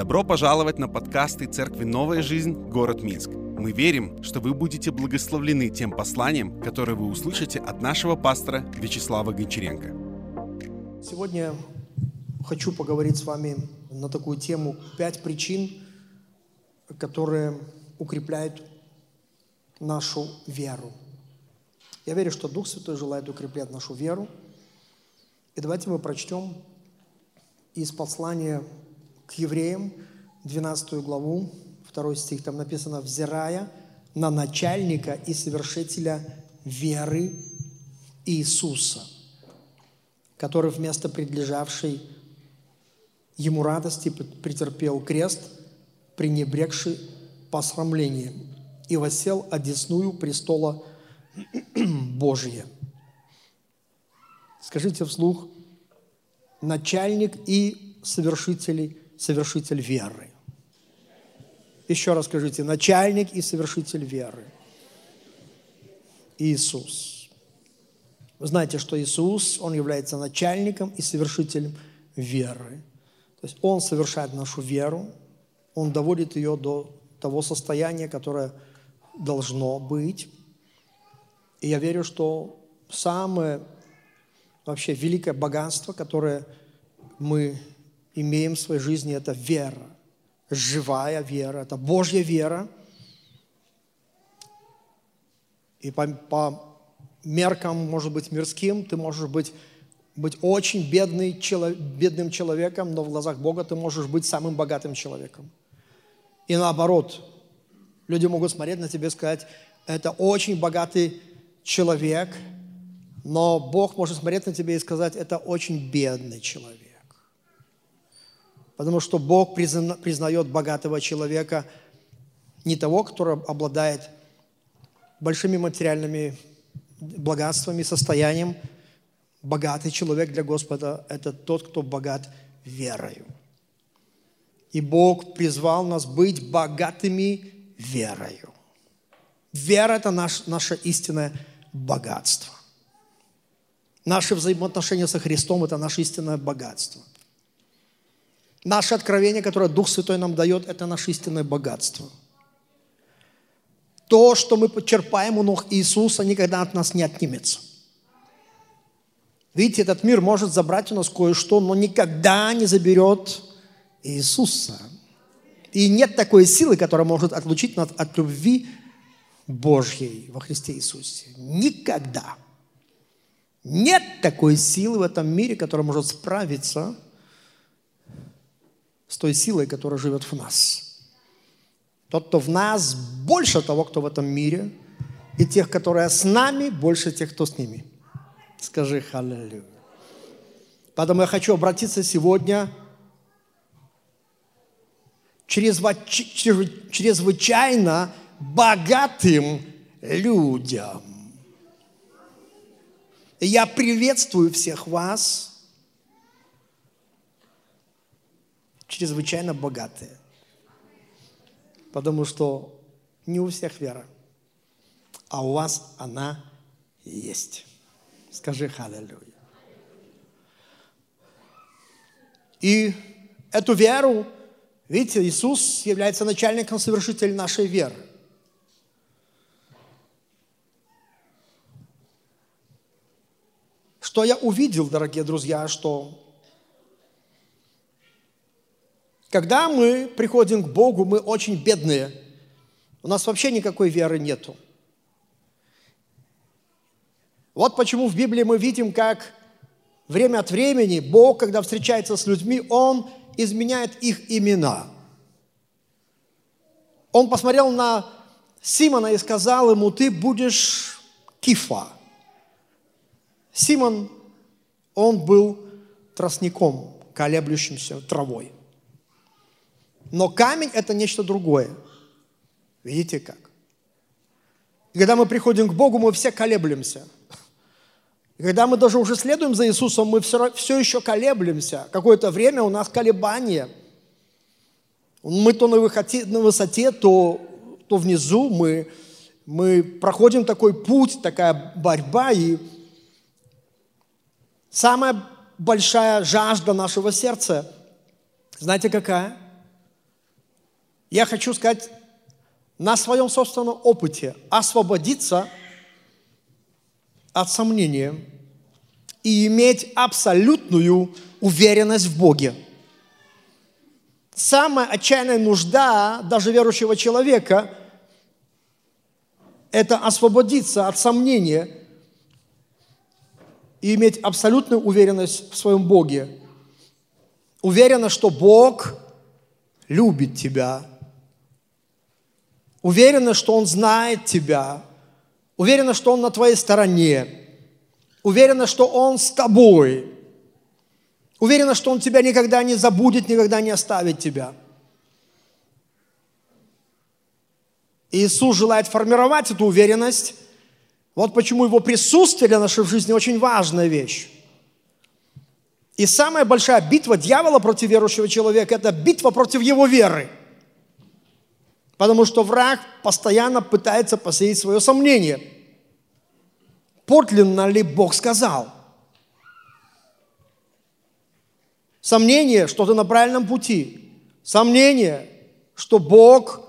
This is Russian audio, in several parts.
Добро пожаловать на подкасты церкви «Новая жизнь. Город Минск». Мы верим, что вы будете благословлены тем посланием, которое вы услышите от нашего пастора Вячеслава Гончаренко. Сегодня хочу поговорить с вами на такую тему «Пять причин, которые укрепляют нашу веру». Я верю, что Дух Святой желает укреплять нашу веру. И давайте мы прочтем из послания к евреям, 12 главу, 2 стих, там написано: «Взирая на начальника и совершителя веры Иисуса, который вместо предлежавшей ему радости претерпел крест, пренебрегший посрамлением, и воссел одесную престола Божия». Скажите вслух: начальник и совершитель веры. Еще раз скажите: начальник и совершитель веры. Иисус. Вы знаете, что Иисус, Он является начальником и совершителем веры. То есть Он совершает нашу веру, Он доводит ее до того состояния, которое должно быть. И я верю, что самое вообще великое богатство, которое мы имеем в своей жизни, это вера, живая вера, это Божья вера. И по меркам, может быть, мирским, ты можешь быть очень бедным человеком, но в глазах Бога ты можешь быть самым богатым человеком. И наоборот, люди могут смотреть на тебя и сказать: это очень богатый человек, но Бог может смотреть на тебя и сказать: это очень бедный человек. Потому что Бог признает богатого человека не того, который обладает большими материальными богатствами, состоянием. Богатый человек для Господа – это тот, кто богат верою. И Бог призвал нас быть богатыми верою. Вера – это наше истинное богатство. Наши взаимоотношения со Христом – это наше истинное богатство. Наше откровение, которое Дух Святой нам дает, это наше истинное богатство. То, что мы черпаем у ног Иисуса, никогда от нас не отнимется. Видите, этот мир может забрать у нас кое-что, но никогда не заберет Иисуса. И нет такой силы, которая может отлучить нас от любви Божьей во Христе Иисусе. Никогда. Нет такой силы в этом мире, которая может справиться с той силой, которая живет в нас. Тот, кто в нас, больше того, кто в этом мире, и тех, которые с нами, больше тех, кто с ними. Скажи «Аллилуйя». Поэтому я хочу обратиться сегодня чрезвычайно богатым людям. Я приветствую всех вас, чрезвычайно богатые. Потому что не у всех вера, а у вас она есть. Скажи «Аллилуйя». И эту веру, видите, Иисус является начальником, совершителем нашей веры. Что я увидел, дорогие друзья, что когда мы приходим к Богу, мы очень бедные. У нас вообще никакой веры нету. Вот почему в Библии мы видим, как время от времени Бог, когда встречается с людьми, Он изменяет их имена. Он посмотрел на Симона и сказал ему: ты будешь Кифа. Симон, он был тростником, колеблющимся травой. Но камень – это нечто другое. Видите как? И когда мы приходим к Богу, мы все колеблемся. И когда мы даже уже следуем за Иисусом, мы все еще колеблемся. Какое-то время у нас колебания. Мы то на высоте, то внизу. Мы проходим такой путь, такая борьба. И самая большая жажда нашего сердца, знаете, какая? я хочу сказать на своем собственном опыте, освободиться от сомнения и иметь абсолютную уверенность в Боге. Самая отчаянная нужда даже верующего человека – это освободиться от сомнения и иметь абсолютную уверенность в своем Боге. Уверена, что Бог любит тебя. Уверена, что Он знает тебя. Уверена, что Он на твоей стороне. Уверена, что Он с тобой. Уверена, что Он тебя никогда не забудет, никогда не оставит тебя. Иисус желает формировать эту уверенность. Вот почему Его присутствие для нашей жизни очень важная вещь. И самая большая битва дьявола против верующего человека – это битва против его веры. Потому что враг постоянно пытается посеять свое сомнение. Подлинно ли Бог сказал? Сомнение, что ты на правильном пути. Сомнение, что Бог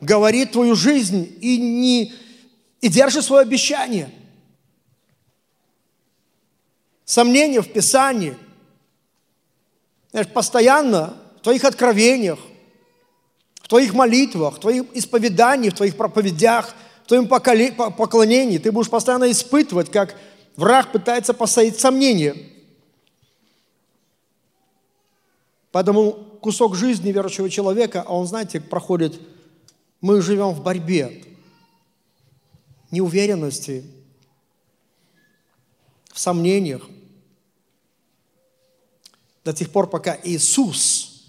говорит твою жизнь и держит свое обещание. Сомнения в Писании, постоянно в твоих откровениях, в твоих молитвах, в твоих исповеданиях, в твоих проповедях, в твоем поклонении ты будешь постоянно испытывать, как враг пытается посеять сомнения. Поэтому кусок жизни верующего человека, а он, знаете, проходит, мы живем в борьбе, неуверенности, в сомнениях, до тех пор, пока Иисус,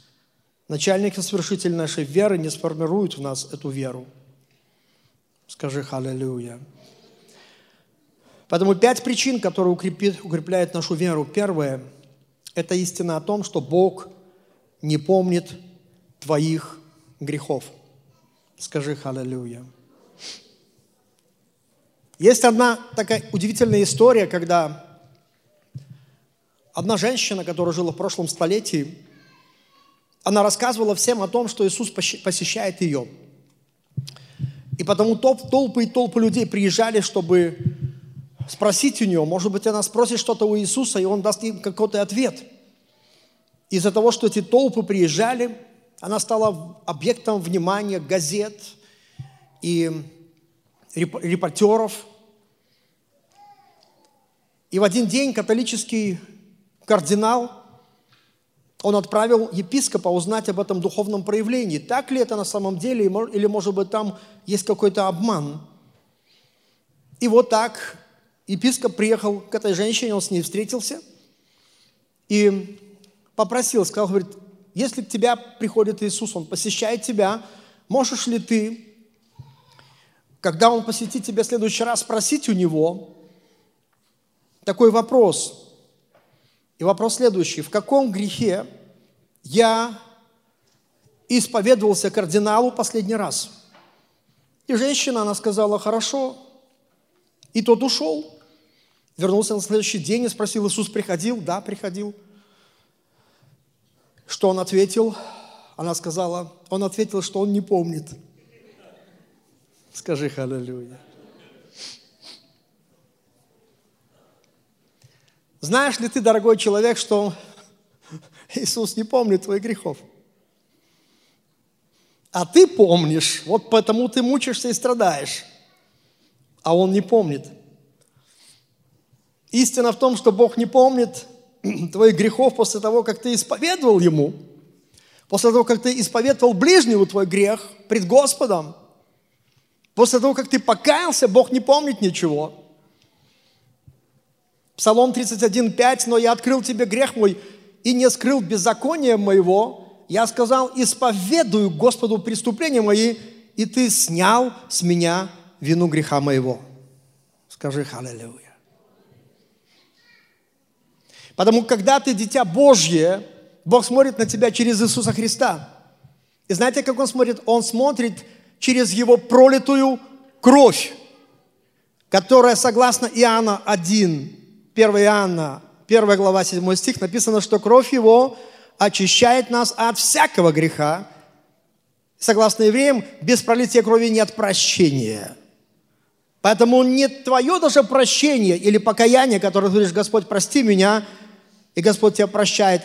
начальник и свершитель нашей веры, не сформирует в нас эту веру. Скажи «Аллилуйя». Поэтому 5 причин, которые укрепляют нашу веру. Первое – это истина о том, что Бог не помнит твоих грехов. Скажи «Аллилуйя». Есть одна такая удивительная история, когда одна женщина, которая жила в прошлом столетии, она рассказывала всем о том, что Иисус посещает ее. И потому толпы и толпы людей приезжали, чтобы спросить у нее, может быть, она спросит что-то у Иисуса, и Он даст им какой-то ответ. Из-за того, что эти толпы приезжали, она стала объектом внимания газет и репортеров. И в один день католический кардинал, он отправил епископа узнать об этом духовном проявлении. Так ли это на самом деле, или, может быть, там есть какой-то обман? И вот так епископ приехал к этой женщине, он с ней встретился и попросил, сказал, говорит, если к тебе приходит Иисус, Он посещает тебя, можешь ли ты, когда Он посетит тебя в следующий раз, спросить у Него такой вопрос. И вопрос следующий. В каком грехе я исповедовался кардиналу последний раз? И женщина, она сказала, хорошо. И тот ушел. Вернулся на следующий день и спросил, Иисус приходил? Да, приходил. Что Он ответил? Она сказала, Он ответил, что Он не помнит. Скажи «Аллилуйя». Знаешь ли ты, дорогой человек, что Иисус не помнит твоих грехов? А ты помнишь, вот потому ты мучаешься и страдаешь. А Он не помнит. Истина в том, что Бог не помнит твоих грехов после того, как ты исповедовал Ему, после того, как ты исповедовал ближнему твой грех пред Господом. После того, как ты покаялся, Бог не помнит ничего. Псалом 31:5. «Но я открыл тебе грех мой и не скрыл беззакония моего. Я сказал, исповедую Господу преступления мои, и ты снял с меня вину греха моего». Скажи «Аллилуйя». Потому когда ты дитя Божье, Бог смотрит на тебя через Иисуса Христа. И знаете, как Он смотрит? Он смотрит через Его пролитую кровь, которая, согласно Иоанна 1, 1 Иоанна, 1 глава, 7 стих, написано, что кровь Его очищает нас от всякого греха согласно евреям, без пролития крови нет прощения. Поэтому не твое даже прощение или покаяние, которое ты говоришь: Господь, прости меня, и Господь тебя прощает,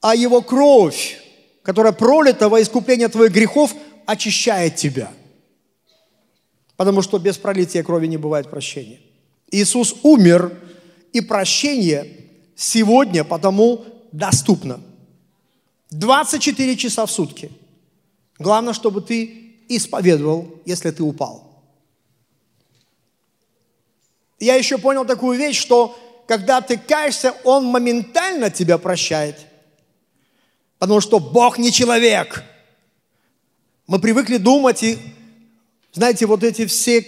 а Его кровь, которая пролита во искупление твоих грехов, очищает тебя. Потому что без пролития крови не бывает прощения. Иисус умер, и прощение сегодня потому доступно. 24 часа в сутки. Главное, чтобы ты исповедовал, если ты упал. Я еще понял такую вещь, что когда ты каешься, Он моментально тебя прощает. Потому что Бог не человек. Мы привыкли думать, и, знаете, вот эти все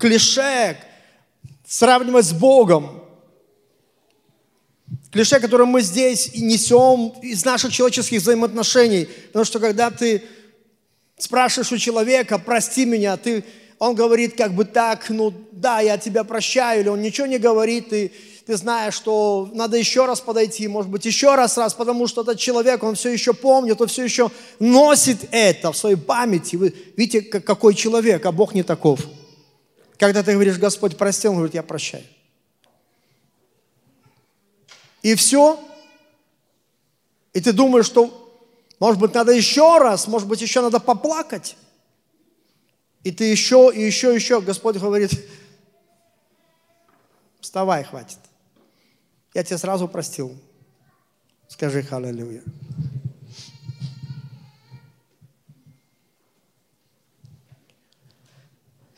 клише, сравнивать с Богом. Клише, которые мы здесь и несем из наших человеческих взаимоотношений. Потому что когда ты спрашиваешь у человека: прости меня, он говорит как бы так: ну да, я тебя прощаю, или он ничего не говорит, и ты знаешь, что надо еще раз подойти, может быть, еще раз, потому что этот человек, он все еще помнит, он все еще носит это в своей памяти. Вы видите, какой человек, а Бог не таков. Когда ты говоришь: Господь, прости, Он говорит: я прощаю. И все. И ты думаешь, что, может быть, надо еще раз, может быть, еще надо поплакать. И ты еще, и еще, и еще. Господь говорит: вставай, хватит. Я тебя сразу простил. Скажи аллилуйя.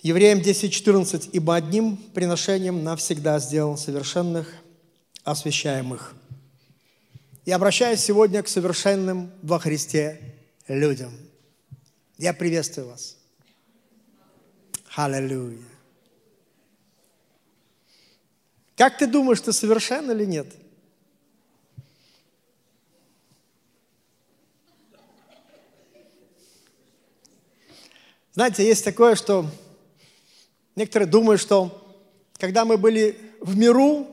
Евреям 10:14. Ибо одним приношением навсегда сделал совершенных освящаемых. Я обращаюсь сегодня к совершенным во Христе людям. Я приветствую вас. Аллилуйя. Как ты думаешь, ты совершен или нет? Знаете, есть такое, что некоторые думают, что когда мы были в миру,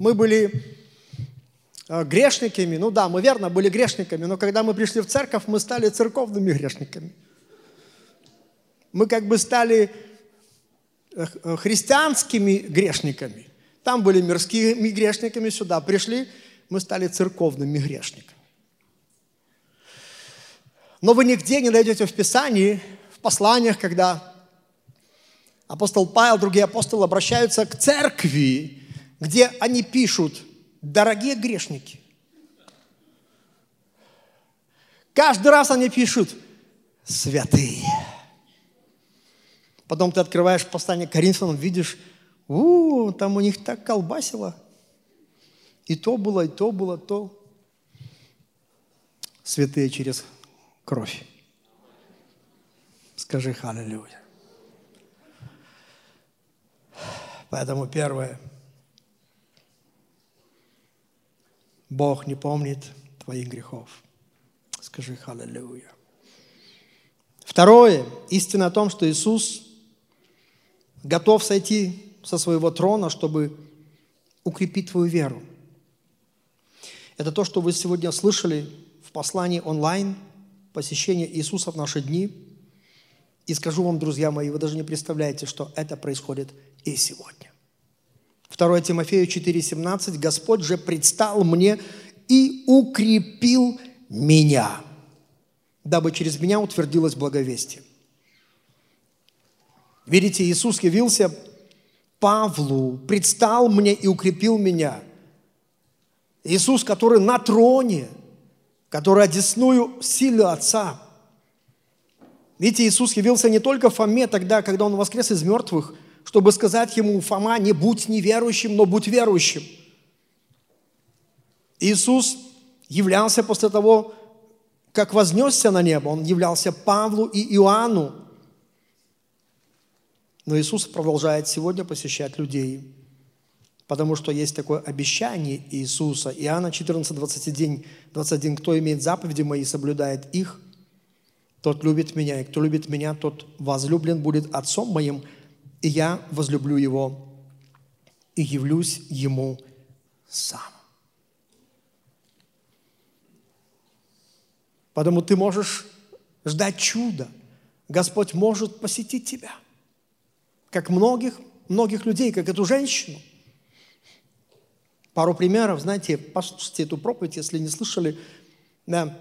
мы были грешниками. Ну да, мы верно были грешниками, но когда мы пришли в церковь, мы стали церковными грешниками. Мы как бы стали христианскими грешниками. Там были мирскими грешниками, сюда пришли, мы стали церковными грешниками. Но вы нигде не найдете в Писании, в посланиях, когда апостол Павел, другие апостолы обращаются к церкви, где они пишут: дорогие грешники. Каждый раз они пишут: святые. Потом ты открываешь послание к Коринфянам, видишь: там у них так колбасило. И то было, и то было, то. Святые через кровь. Скажи аллилуйя. Поэтому первое. Бог не помнит твоих грехов. Скажи аллилуйя. Второе. Истина о том, что Иисус готов сойти со своего трона, чтобы укрепить твою веру. Это то, что вы сегодня слышали в послании онлайн, посещение Иисуса в наши дни. И скажу вам, друзья мои, вы даже не представляете, что это происходит и сегодня. 2 Тимофею 4:17. Господь же предстал мне и укрепил меня, дабы через меня утвердилось благовестие. Видите, Иисус явился Павлу, предстал мне и укрепил меня. Иисус, который на троне, который одесную силу Отца. Видите, Иисус явился не только Фоме тогда, когда Он воскрес из мертвых, чтобы сказать ему: Фома, не будь неверующим, но будь верующим. Иисус являлся после того, как вознесся на небо, Он являлся Павлу и Иоанну. Но Иисус продолжает сегодня посещать людей, потому что есть такое обещание Иисуса. Иоанна 14:21. Кто имеет заповеди мои и соблюдает их, тот любит меня. И кто любит меня, тот возлюблен будет Отцом моим, и я возлюблю его и явлюсь ему сам. Поэтому ты можешь ждать чуда. Господь может посетить тебя. Как многих людей, как эту женщину. Пару примеров, знаете, послушайте эту проповедь, если не слышали. Да.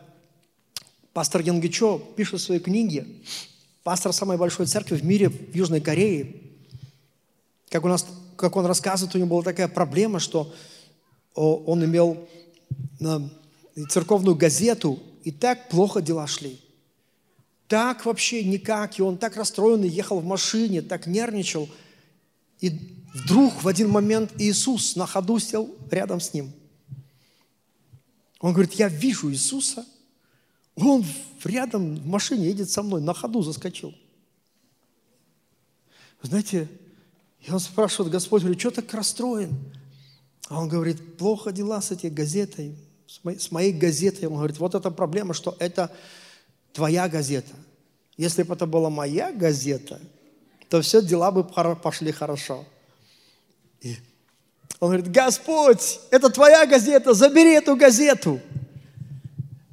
Пастор Генгичо пишет в своей книге, пастор самой большой церкви в мире, в Южной Корее. Как он рассказывает, у него была такая проблема, что он имел церковную газету, и так плохо дела шли. Так вообще никак, и он так расстроенный, ехал в машине, так нервничал. И вдруг в один момент Иисус на ходу сел рядом с ним. Он говорит, я вижу Иисуса, он рядом в машине едет со мной, на ходу заскочил. Вы знаете, и он спрашивает, Господь, говорит, что так расстроен? А он говорит, плохо дела с этой газетой, с моей газетой. Он говорит, вот эта проблема, что это твоя газета. Если бы это была моя газета, то все дела бы пошли хорошо. И он говорит, Господь, это твоя газета, забери эту газету.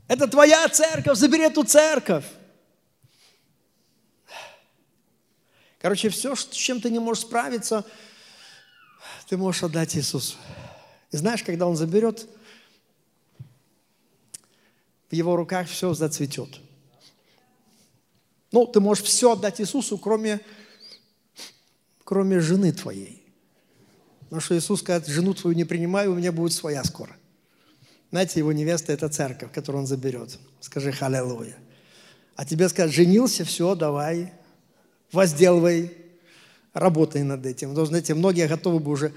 Это твоя церковь, забери эту церковь. Короче, все, с чем ты не можешь справиться, ты можешь отдать Иисусу. И знаешь, когда Он заберет, в Его руках все зацветет. Ну, ты можешь все отдать Иисусу, кроме жены твоей. Потому что Иисус скажет, жену твою не принимай, у меня будет своя скоро. Знаете, Его невеста – это церковь, которую Он заберет. Скажи «Аллилуйя». А тебе скажут, женился, все, давай, возделывай, работай над этим. Потому что, знаете, многие готовы бы уже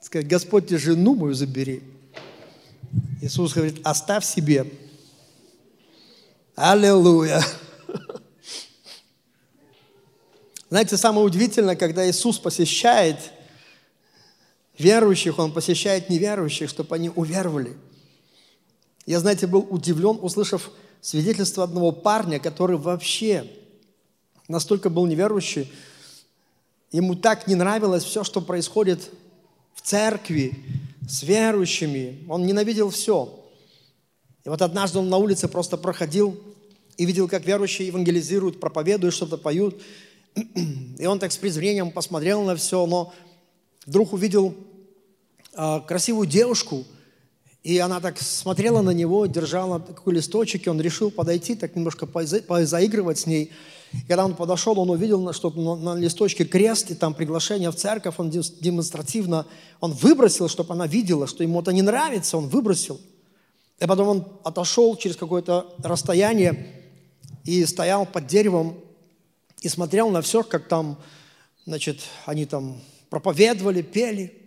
сказать, Господь, ты жену мою забери. Иисус говорит, оставь себе. Аллилуйя. Знаете, самое удивительное, когда Иисус посещает верующих, Он посещает неверующих, чтобы они уверовали. Я, знаете, был удивлен, услышав свидетельство одного парня, который вообще настолько был неверующий, ему так не нравилось все, что происходит в церкви с верующими. Он ненавидел все. И вот однажды он на улице просто проходил и видел, как верующие евангелизируют, проповедуют, что-то поют. И он так с презрением посмотрел на все, но вдруг увидел красивую девушку, и она так смотрела на него, держала такой листочек, и он решил подойти, так немножко позаигрывать с ней. Когда он подошел, он увидел, что на листочке крест, и там приглашение в церковь, он демонстративно, он выбросил, чтобы она видела, что ему это не нравится, он выбросил. И потом он отошел через какое-то расстояние и стоял под деревом, и смотрел на все, как там, значит, они там проповедовали, пели,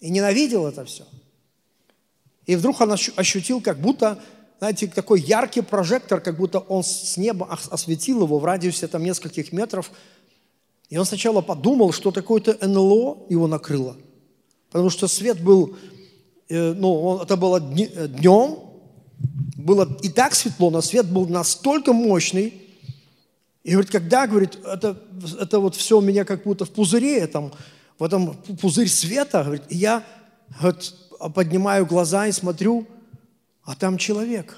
и ненавидел это все. И вдруг он ощутил, как будто, знаете, такой яркий прожектор, как будто он с неба осветил его в радиусе там нескольких метров. И он сначала подумал, что такое-то НЛО его накрыло. Потому что свет был, это было днем, было и так светло, но свет был настолько мощный. И говорит, когда, говорит, это вот все у меня как будто в пузыре, там, в этом пузырь света, говорит, и я, говорит, поднимаю глаза и смотрю, а там человек,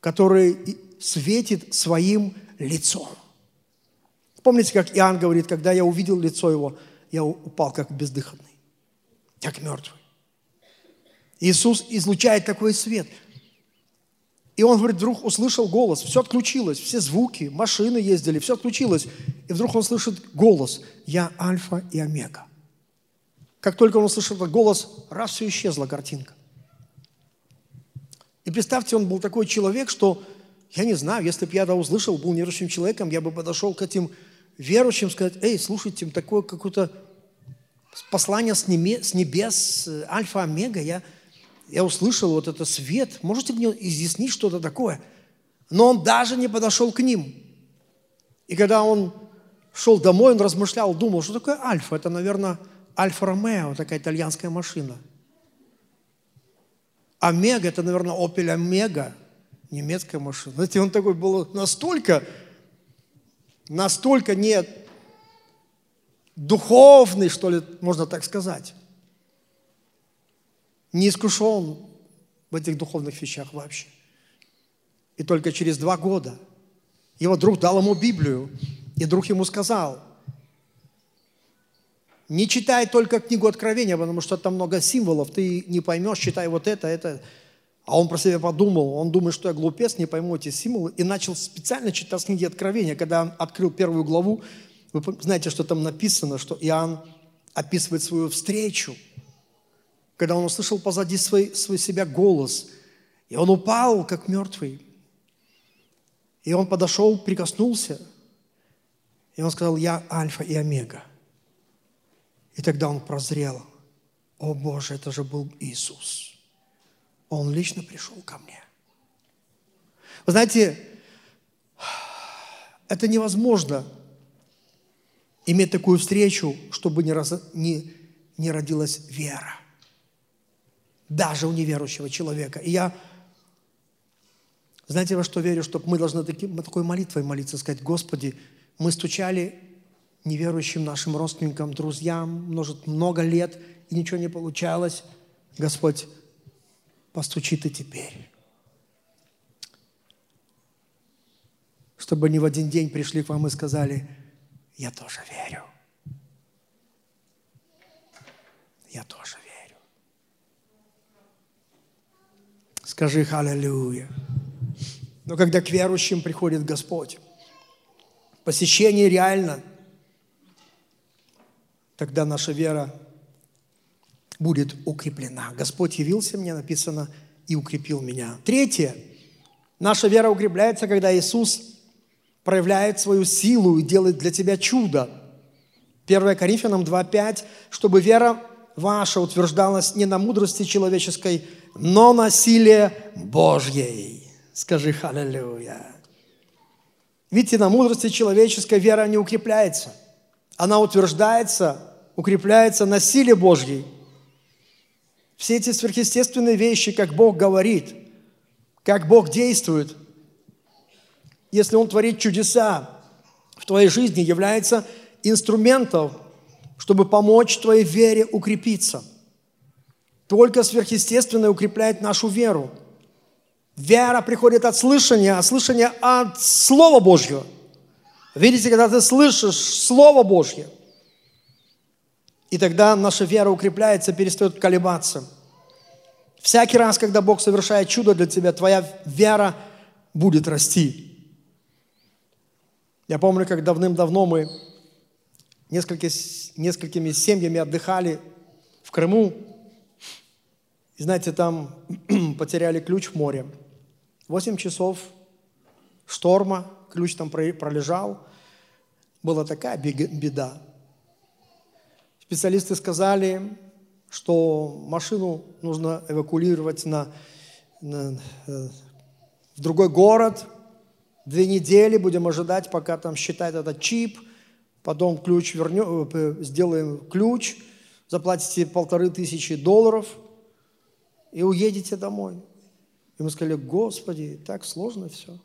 который светит своим лицом. Помните, как Иоанн говорит, когда я увидел лицо его, я упал как бездыханный, как мертвый. Иисус излучает такой свет. И он, говорит, вдруг услышал голос, все отключилось, все звуки, машины ездили, все отключилось. И вдруг он слышит голос, я Альфа и Омега. Как только он услышал этот голос, раз все исчезла картинка. И представьте, он был такой человек, что, я не знаю, если бы я это услышал, был неверующим человеком, я бы подошел к этим верующим, сказать, слушайте, такое какое-то послание с небес, Альфа, Омега, я услышал вот этот свет, можете мне изъяснить что-то такое? Но он даже не подошел к ним. И когда он шел домой, он размышлял, думал, что такое Альфа? Это, наверное, Альфа-Ромео, такая итальянская машина. Омега, это, наверное, Опель Омега, немецкая машина. Знаете, он такой был настолько не духовный, что ли, можно так сказать. Не искушен в этих духовных вещах вообще. И только через 2 года его друг дал ему Библию, и друг ему сказал: не читай только книгу Откровения, потому что там много символов, ты не поймешь, читай вот это. А он про себя подумал, он думает, что я глупец, не пойму эти символы, и начал специально читать книги Откровения. Когда он открыл 1 главу, вы знаете, что там написано, что Иоанн описывает свою встречу, когда он услышал позади себя голос, и он упал, как мертвый. И он подошел, прикоснулся, и он сказал: я Альфа и Омега. И тогда он прозрел: о Боже, это же был Иисус. Он лично пришел ко мне. Вы знаете, это невозможно иметь такую встречу, чтобы не родилась вера. Даже у неверующего человека. И я, знаете, во что верю, что мы должны такой молитвой молиться, сказать: Господи, мы стучали неверующим нашим родственникам, друзьям, может, много лет, и ничего не получалось. Господь, постучи Ты теперь. Чтобы не в один день пришли к вам и сказали: я тоже верю. Я тоже верю. Скажи «Аллилуйя». Но когда к верующим приходит Господь, посещение реально, тогда наша вера будет укреплена. Господь явился мне, написано, и укрепил меня. Третье. Наша вера укрепляется, когда Иисус проявляет свою силу и делает для тебя чудо. 1 Коринфянам 2:5. Чтобы вера ваша утверждалась не на мудрости человеческой, но на силе Божьей. Скажи «Аллилуйя». Видите, на мудрости человеческой вера не укрепляется. Она утверждается, укрепляется на силе Божьей. Все эти сверхъестественные вещи, как Бог говорит, как Бог действует, если Он творит чудеса в твоей жизни, является инструментом, чтобы помочь твоей вере укрепиться. Только сверхъестественное укрепляет нашу веру. Вера приходит от слышания, а слышание от Слова Божьего. Видите, когда ты слышишь Слово Божье, и тогда наша вера укрепляется, перестает колебаться. Всякий раз, когда Бог совершает чудо для тебя, твоя вера будет расти. Я помню, как давным-давно мы несколькими семьями отдыхали в Крыму. И знаете, там потеряли ключ в море. 8 часов шторма, ключ там пролежал. Была такая беда. Специалисты сказали, что машину нужно эвакуировать в другой город. 2 недели будем ожидать, пока там считают этот чип. Потом ключ сделаем ключ, заплатите $1500 и уедете домой. И мы сказали: Господи, так сложно все.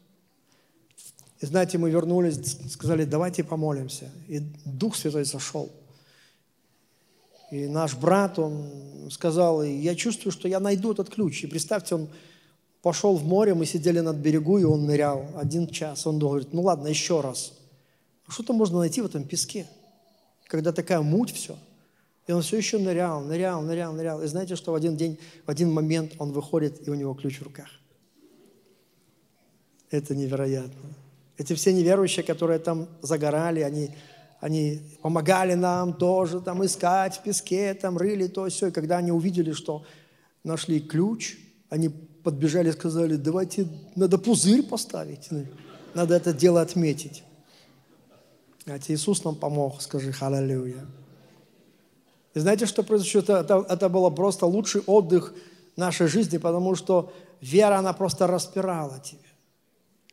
И знаете, мы вернулись, сказали: давайте помолимся. И Дух Святой сошел. И наш брат, он сказал: я чувствую, что я найду этот ключ. И представьте, он пошел в море, мы сидели над берегу, и он нырял 1 час. Он говорит: ну ладно, еще раз. Что там можно найти в этом песке, когда такая муть все? И он все еще нырял. И знаете, что в один день, в один момент он выходит, и у него ключ в руках. Это невероятно. Эти все неверующие, которые там загорали, они помогали нам тоже там искать в песке, там рыли то и все. И когда они увидели, что нашли ключ, они подбежали и сказали: давайте, надо пузырь поставить, надо это дело отметить. А Иисус нам помог, скажи «Аллилуйя». И знаете, что произошло? Это был просто лучший отдых нашей жизни, потому что вера, она просто распирала тебя.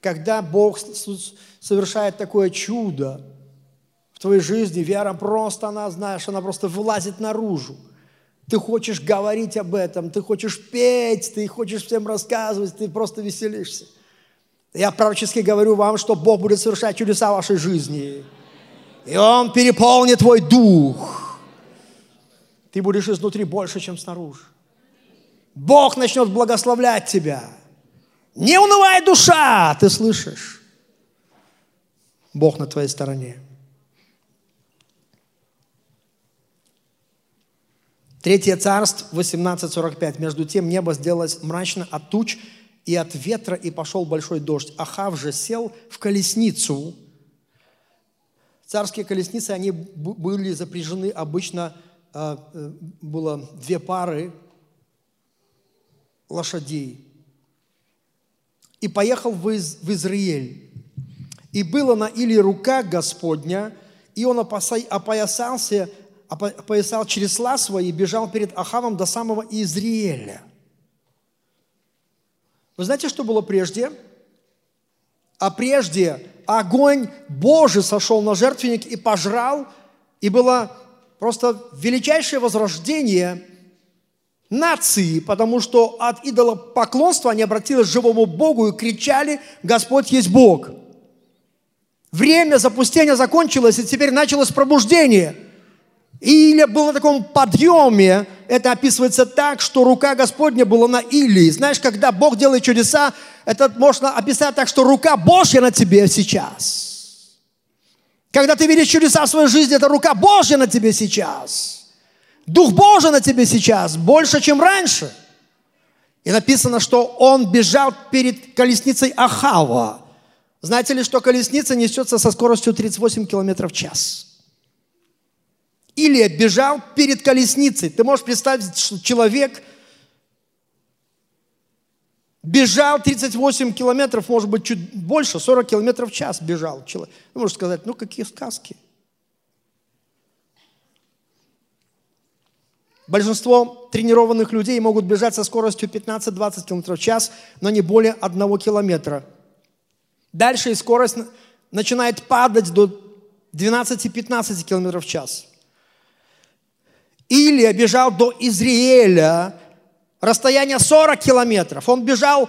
Когда Бог совершает такое чудо в твоей жизни, вера просто, она просто вылазит наружу. Ты хочешь говорить об этом, ты хочешь петь, ты хочешь всем рассказывать, ты просто веселишься. Я пророчески говорю вам, что Бог будет совершать чудеса в вашей жизни. И Он переполнит твой дух. Ты будешь изнутри больше, чем снаружи. Бог начнет благословлять тебя. Не унывай, душа, ты слышишь? Бог на твоей стороне. Третье царство, 18:45. Между тем небо сделалось мрачно от туч и от ветра, и пошел большой дождь. Ахав же сел в колесницу. Царские колесницы, они были запряжены, обычно было 2 пары лошадей. И поехал в Израиль. И было на Илии рука Господня, и он опоясал чресла свои и бежал перед Ахавом до самого Израиля. Вы знаете, что было прежде? А прежде огонь Божий сошел на жертвенник и пожрал, и было просто величайшее возрождение нации, потому что от идолопоклонства они обратились к живому Богу и кричали: «Господь есть Бог». Время запустения закончилось, и теперь началось пробуждение. Илия был на таком подъеме. Это описывается так, что рука Господня была на Илии. Знаешь, когда Бог делает чудеса, это можно описать так, что рука Божья на тебе сейчас. Когда ты видишь чудеса в своей жизни, это рука Божья на тебе сейчас. Дух Божий на тебе сейчас больше, чем раньше. И написано, что он бежал перед колесницей Ахава. Знаете ли, что колесница несется со скоростью 38 километров в час? Илия бежал перед колесницей. Ты можешь представить, что человек бежал 38 километров, может быть, чуть больше, 40 километров в час бежал человек. Ты можешь сказать, ну какие сказки. Большинство тренированных людей могут бежать со скоростью 15-20 километров в час, но не более 1 километра. Дальше скорость начинает падать до 12-15 км в час. Илия бежал до Израиля, расстояние 40 километров. Он бежал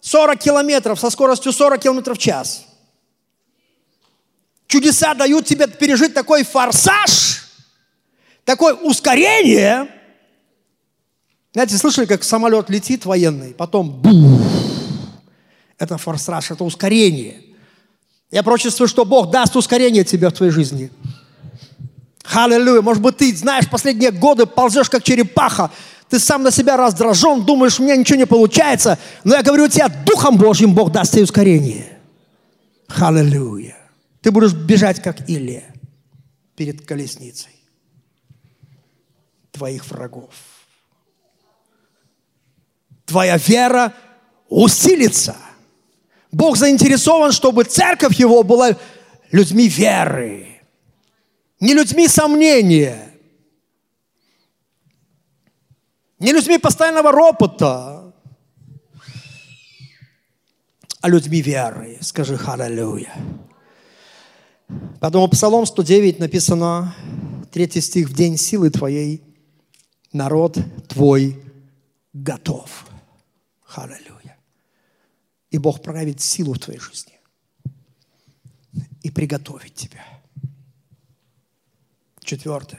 40 километров со скоростью 40 км в час. Чудеса дают тебе пережить такой форсаж, такое ускорение. Знаете, слышали, как самолет летит военный, потом бух. Это форсаж, это ускорение. Я пророчествую, что Бог даст ускорение тебе в твоей жизни. Аллилуйя. Может быть, ты, знаешь, последние годы ползешь, как черепаха. Ты сам на себя раздражен, думаешь, у меня ничего не получается. Но я говорю тебе, Духом Божьим Бог даст тебе ускорение. Аллилуйя. Ты будешь бежать, как Илия, перед колесницей твоих врагов. Твоя вера усилится. Бог заинтересован, чтобы церковь его была людьми веры, не людьми сомнения, не людьми постоянного ропота, а людьми веры. Скажи «Аллилуйя». Потом Псалом 109 написано, 3 стих: «В день силы твоей народ твой готов». Аллилуйя. И Бог проявит силу в твоей жизни и приготовит тебя. 4.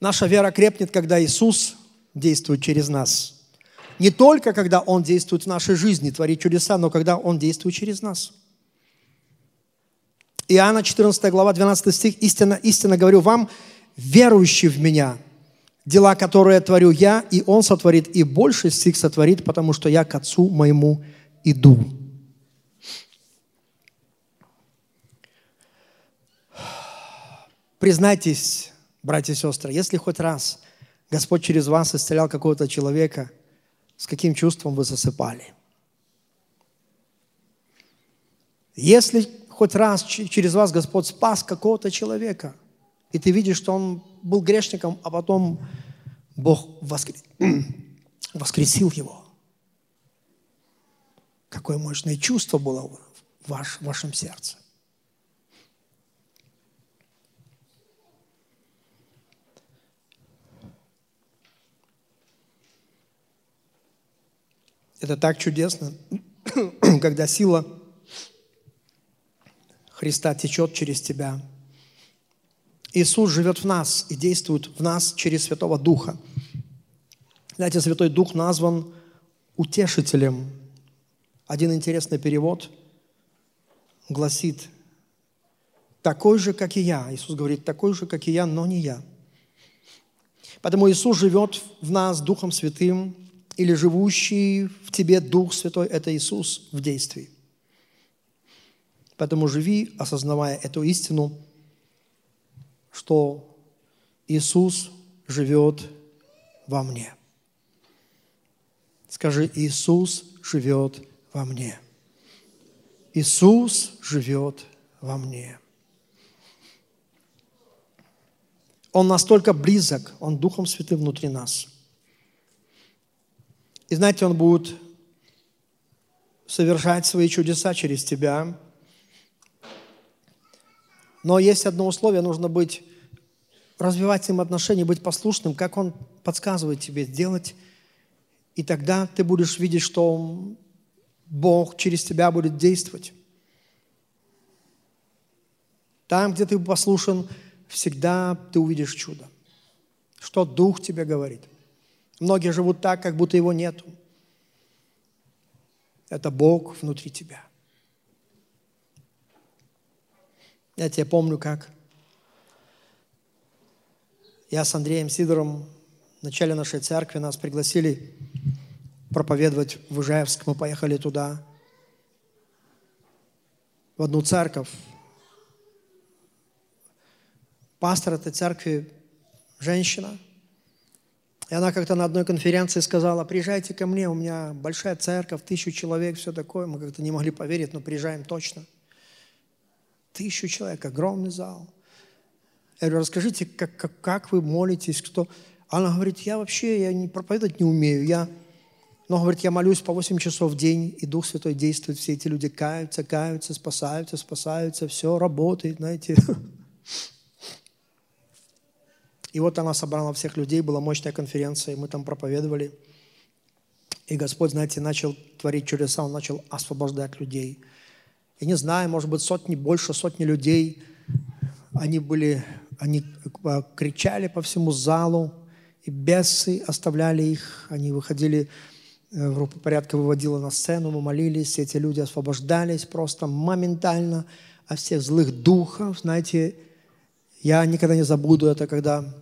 Наша вера крепнет, когда Иисус действует через нас. Не только, когда Он действует в нашей жизни, творит чудеса, но когда Он действует через нас. Иоанна 14 глава, 12 стих. «Истинно, истинно говорю вам, верующий в Меня, дела, которые творю я, и он сотворит, и больше из них сотворит, потому что я к Отцу моему иду». Признайтесь, братья и сестры, если хоть раз Господь через вас исцелял какого-то человека, с каким чувством вы засыпали? Если хоть раз через вас Господь спас какого-то человека, и ты видишь, что он был грешником, а потом Бог воскресил его. Какое мощное чувство было в вашем сердце. Это так чудесно, когда сила Христа течет через тебя. Иисус живет в нас и действует в нас через Святого Духа. Знаете, Святой Дух назван утешителем. Один интересный перевод гласит: «Такой же, как и я». Иисус говорит: «Такой же, как и я, но не я». Поэтому Иисус живет в нас Духом Святым, или живущий в тебе Дух Святой – это Иисус в действии. Поэтому живи, осознавая эту истину, что Иисус живет во мне. Скажи: Иисус живет во мне. Иисус живет во мне. Он настолько близок, Он Духом Святым внутри нас. И знаете, Он будет совершать свои чудеса через тебя. Но есть одно условие, нужно быть, развивать с Ним отношения, быть послушным, как Он подсказывает тебе делать. И тогда ты будешь видеть, что Бог через тебя будет действовать. Там, где ты послушен, всегда ты увидишь чудо. Что Дух тебе говорит. Многие живут так, как будто Его нету. Это Бог внутри тебя. Я помню, как я с Андреем Сидором в начале нашей церкви, нас пригласили проповедовать в Ижаевск. Мы поехали туда, в одну церковь. Пастор этой церкви – женщина. И она как-то на одной конференции сказала: приезжайте ко мне, у меня большая церковь, 1000 человек, все такое. Мы как-то не могли поверить, но приезжаем точно. 1000 человек, огромный зал. Я говорю: расскажите, как вы молитесь, кто... Она говорит: я не проповедовать не умею. Но, говорит, я молюсь по 8 часов в день, и Дух Святой действует. Все эти люди каются, спасаются, все работает, знаете. И вот она собрала всех людей, была мощная конференция, и мы там проповедовали. И Господь, знаете, начал творить чудеса, Он начал освобождать людей. Я не знаю, может быть, больше сотни людей, они кричали по всему залу, и бесы оставляли их, они выходили, группа порядка выводила на сцену, мы молились, эти люди освобождались просто моментально от всех злых духов. Знаете, я никогда не забуду это, когда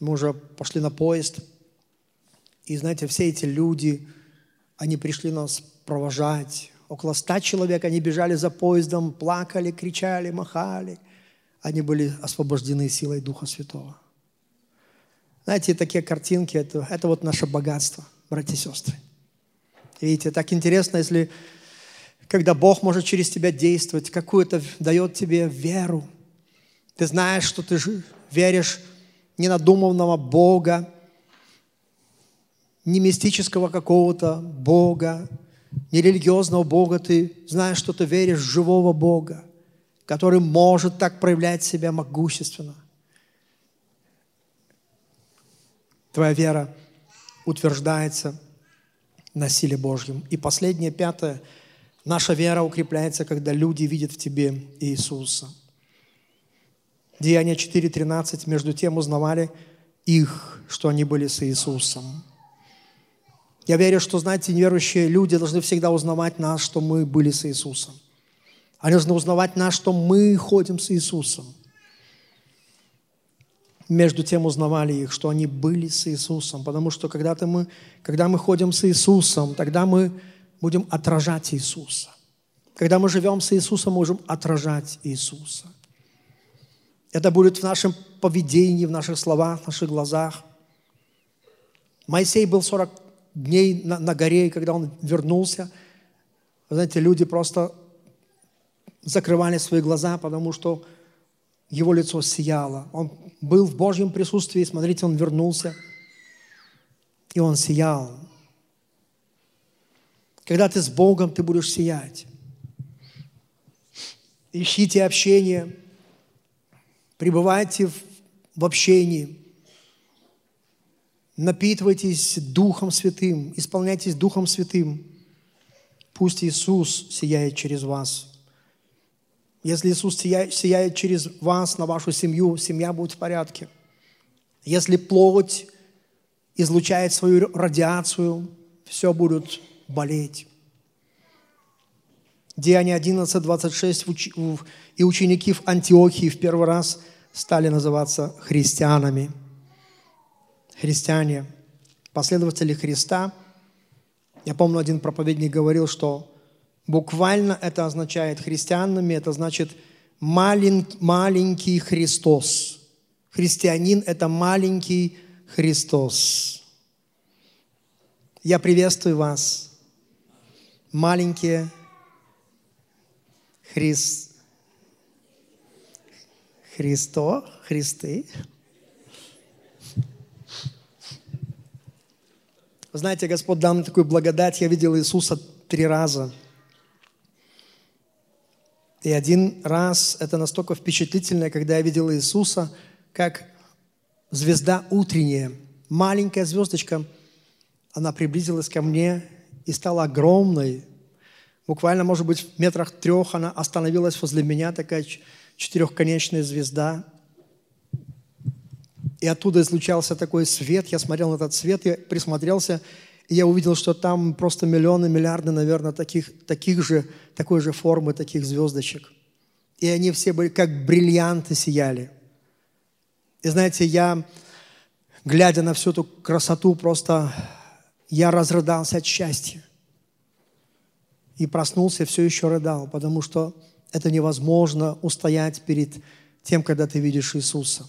мы уже пошли на поезд, и, знаете, все эти люди, они пришли нас провожать. Около 100 человек, они бежали за поездом, плакали, кричали, махали. Они были освобождены силой Духа Святого. Знаете, такие картинки, это вот наше богатство, братья и сестры. Видите, так интересно, когда Бог может через тебя действовать, какую-то дает тебе веру. Ты знаешь, что ты веришь ненадуманного Бога, не мистического какого-то Бога, не религиозного Бога. Ты знаешь, что ты веришь в живого Бога, который может так проявлять себя могущественно. Твоя вера утверждается на силе Божьем. И последнее, пятое. Наша вера укрепляется, когда люди видят в тебе Иисуса. Деяния 4:13. Между тем узнавали их, что они были с Иисусом. Я верю, что, знаете, неверующие люди должны всегда узнавать нас, что мы были с Иисусом. Они должны узнавать нас, что мы ходим с Иисусом. Между тем узнавали их, что они были с Иисусом. Потому что когда мы ходим с Иисусом, тогда мы будем отражать Иисуса. Когда мы живем с Иисусом, мы можем отражать Иисуса. Это будет в нашем поведении, в наших словах, в наших глазах. Моисей был 40 дней на горе, и когда он вернулся, вы знаете, люди просто закрывали свои глаза, потому что его лицо сияло. Он был в Божьем присутствии, смотрите, он вернулся, и он сиял. Когда ты с Богом, ты будешь сиять. Ищите общение, пребывайте в общении, напитывайтесь Духом Святым, исполняйтесь Духом Святым. Пусть Иисус сияет через вас. Если Иисус сияет через вас на вашу семью, семья будет в порядке. Если плоть излучает свою радиацию, все будут болеть. Деяние 11:26. И ученики в Антиохии в первый раз стали называться христианами. Христиане, последователи Христа. Я помню, один проповедник говорил, что буквально это означает христианами, это значит маленький Христос. Христианин – это маленький Христос. Я приветствую вас, маленькие Христы. Вы знаете, Господь дал мне такую благодать. Я видел Иисуса 3 раза. И 1 раз это настолько впечатлительно, когда я видел Иисуса, как звезда утренняя, маленькая звездочка, она приблизилась ко мне и стала огромной. Буквально, может быть, в метрах 3 она остановилась возле меня, такая четырехконечная звезда. И оттуда излучался такой свет. Я смотрел на этот свет, я присмотрелся, и я увидел, что там просто миллионы, миллиарды, наверное, такой же формы, таких звездочек. И они все были как бриллианты сияли. И знаете, я, глядя на всю эту красоту, просто я разрыдался от счастья. И проснулся, все еще рыдал, потому что это невозможно устоять перед тем, когда ты видишь Иисуса.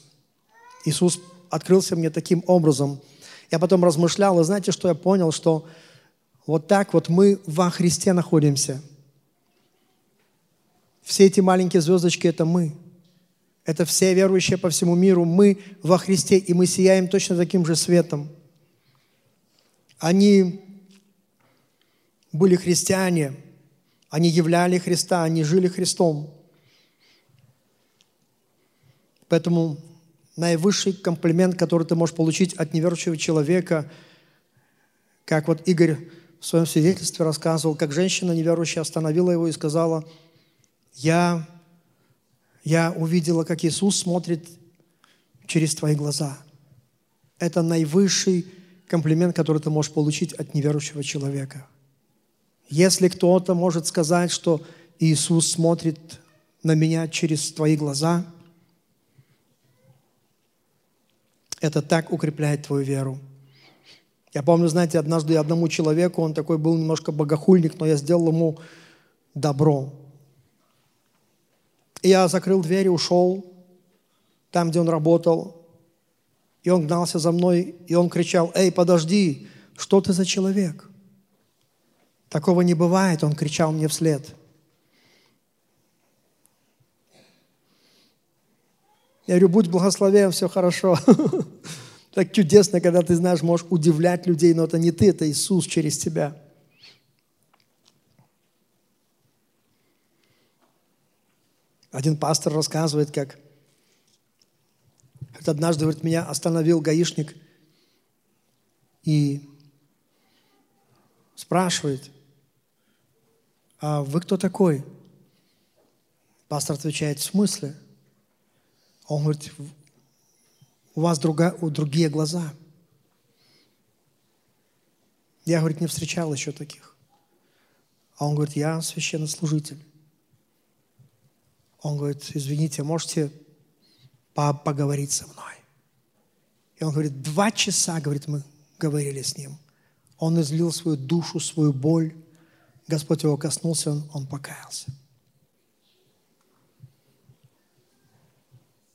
Иисус открылся мне таким образом. Я потом размышлял, и знаете, что я понял? Что вот так вот мы во Христе находимся. Все эти маленькие звездочки – это мы. Это все верующие по всему миру. Мы во Христе, и мы сияем точно таким же светом. Они были христиане, они являли Христа, они жили Христом. Поэтому наивысший комплимент, который ты можешь получить от неверующего человека, как вот Игорь в своем свидетельстве рассказывал, как женщина неверующая остановила его и сказала: «Я увидела, как Иисус смотрит через твои глаза». Это наивысший комплимент, который ты можешь получить от неверующего человека. Если кто-то может сказать, что Иисус смотрит на меня через твои глаза, это так укрепляет твою веру. Я помню, знаете, однажды одному человеку, он такой был немножко богохульник, но я сделал ему добро. И я закрыл дверь и ушел там, где он работал. И он гнался за мной, и он кричал: «Эй, подожди, что ты за человек? Такого не бывает», — он кричал мне вслед. Я говорю: будь благословен, все хорошо. Так чудесно, когда ты знаешь, можешь удивлять людей, но это не ты, это Иисус через тебя. Один пастор рассказывает, как однажды, говорит, меня остановил гаишник и спрашивает: «А вы кто такой?» Пастор отвечает: «В смысле?» Он говорит: «У вас другие глаза. Я, — говорит, — не встречал еще таких». А он говорит: «Я священнослужитель». Он говорит: «Извините, можете поговорить со мной?» И он говорит: 2 часа, говорит, мы говорили с ним. Он излил свою душу, свою боль. Господь его коснулся, он покаялся.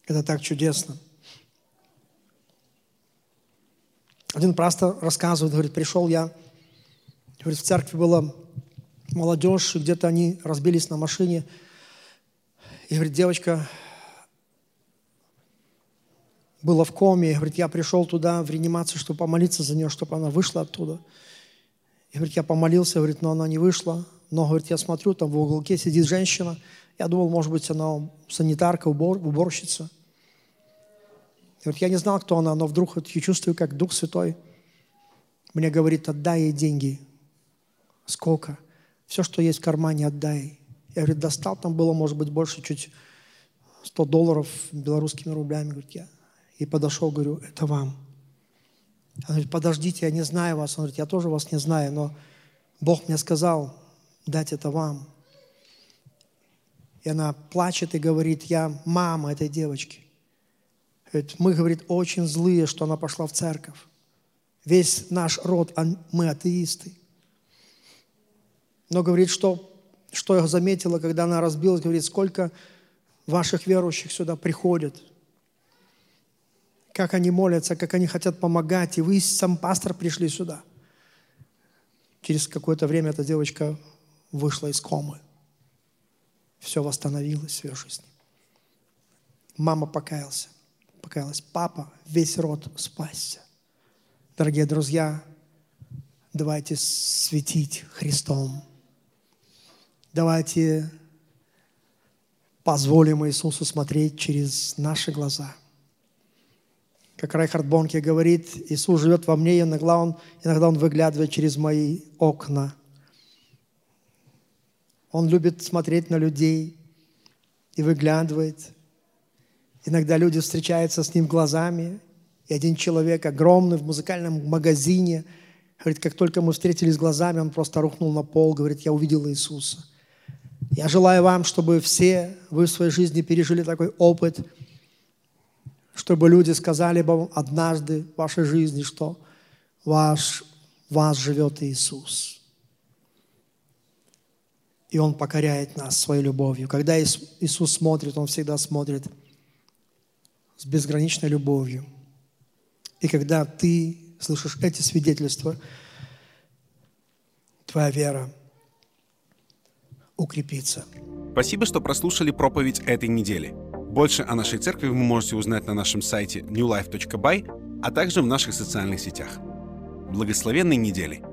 Это так чудесно. Один пастор рассказывает, говорит: пришел я, говорит, в церкви была молодежь, и где-то они разбились на машине. И, говорит, девочка была в коме. И, говорит, я пришел туда в реанимацию, чтобы помолиться за нее, чтобы она вышла оттуда. И, говорит, я помолился, говорит, но она не вышла. Но, говорит, я смотрю, там в уголке сидит женщина. Я думал, может быть, она санитарка, уборщица. Я не знал, кто она, но вдруг я чувствую, как Дух Святой мне говорит: отдай ей деньги. Сколько? Все, что есть в кармане, отдай. Я, говорит, достал, там было, может быть, больше чуть $100 белорусскими рублями. И подошел, говорю: это вам. Она говорит: подождите, я не знаю вас. Он говорит: я тоже вас не знаю, но Бог мне сказал дать это вам. И она плачет и говорит: я мама этой девочки. Говорит, мы, говорит, очень злые, что она пошла в церковь. Весь наш род, мы атеисты. Но, говорит, что я заметила, когда она разбилась, говорит, сколько ваших верующих сюда приходит. Как они молятся, как они хотят помогать. И вы, сам пастор, пришли сюда. Через какое-то время эта девочка вышла из комы. Все восстановилось в ее жизни. Мама покаялась. Папа, весь род спасся. Дорогие друзья, давайте светить Христом. Давайте позволим Иисусу смотреть через наши глаза. Как Райхард Бонке говорит: Иисус живет во мне, и иногда он выглядывает через мои окна. Он любит смотреть на людей и выглядывает. Иногда люди встречаются с ним глазами. И один человек, огромный, в музыкальном магазине, говорит, как только мы встретились глазами, он просто рухнул на пол, говорит: я увидел Иисуса. Я желаю вам, чтобы все вы в своей жизни пережили такой опыт, чтобы люди сказали вам однажды в вашей жизни, что в вас живет Иисус. И Он покоряет нас своей любовью. Когда Иисус смотрит, Он всегда смотрит с безграничной любовью. И когда ты слышишь эти свидетельства, твоя вера укрепится. Спасибо, что прослушали проповедь этой недели. Больше о нашей церкви вы можете узнать на нашем сайте newlife.by, а также в наших социальных сетях. Благословенной недели!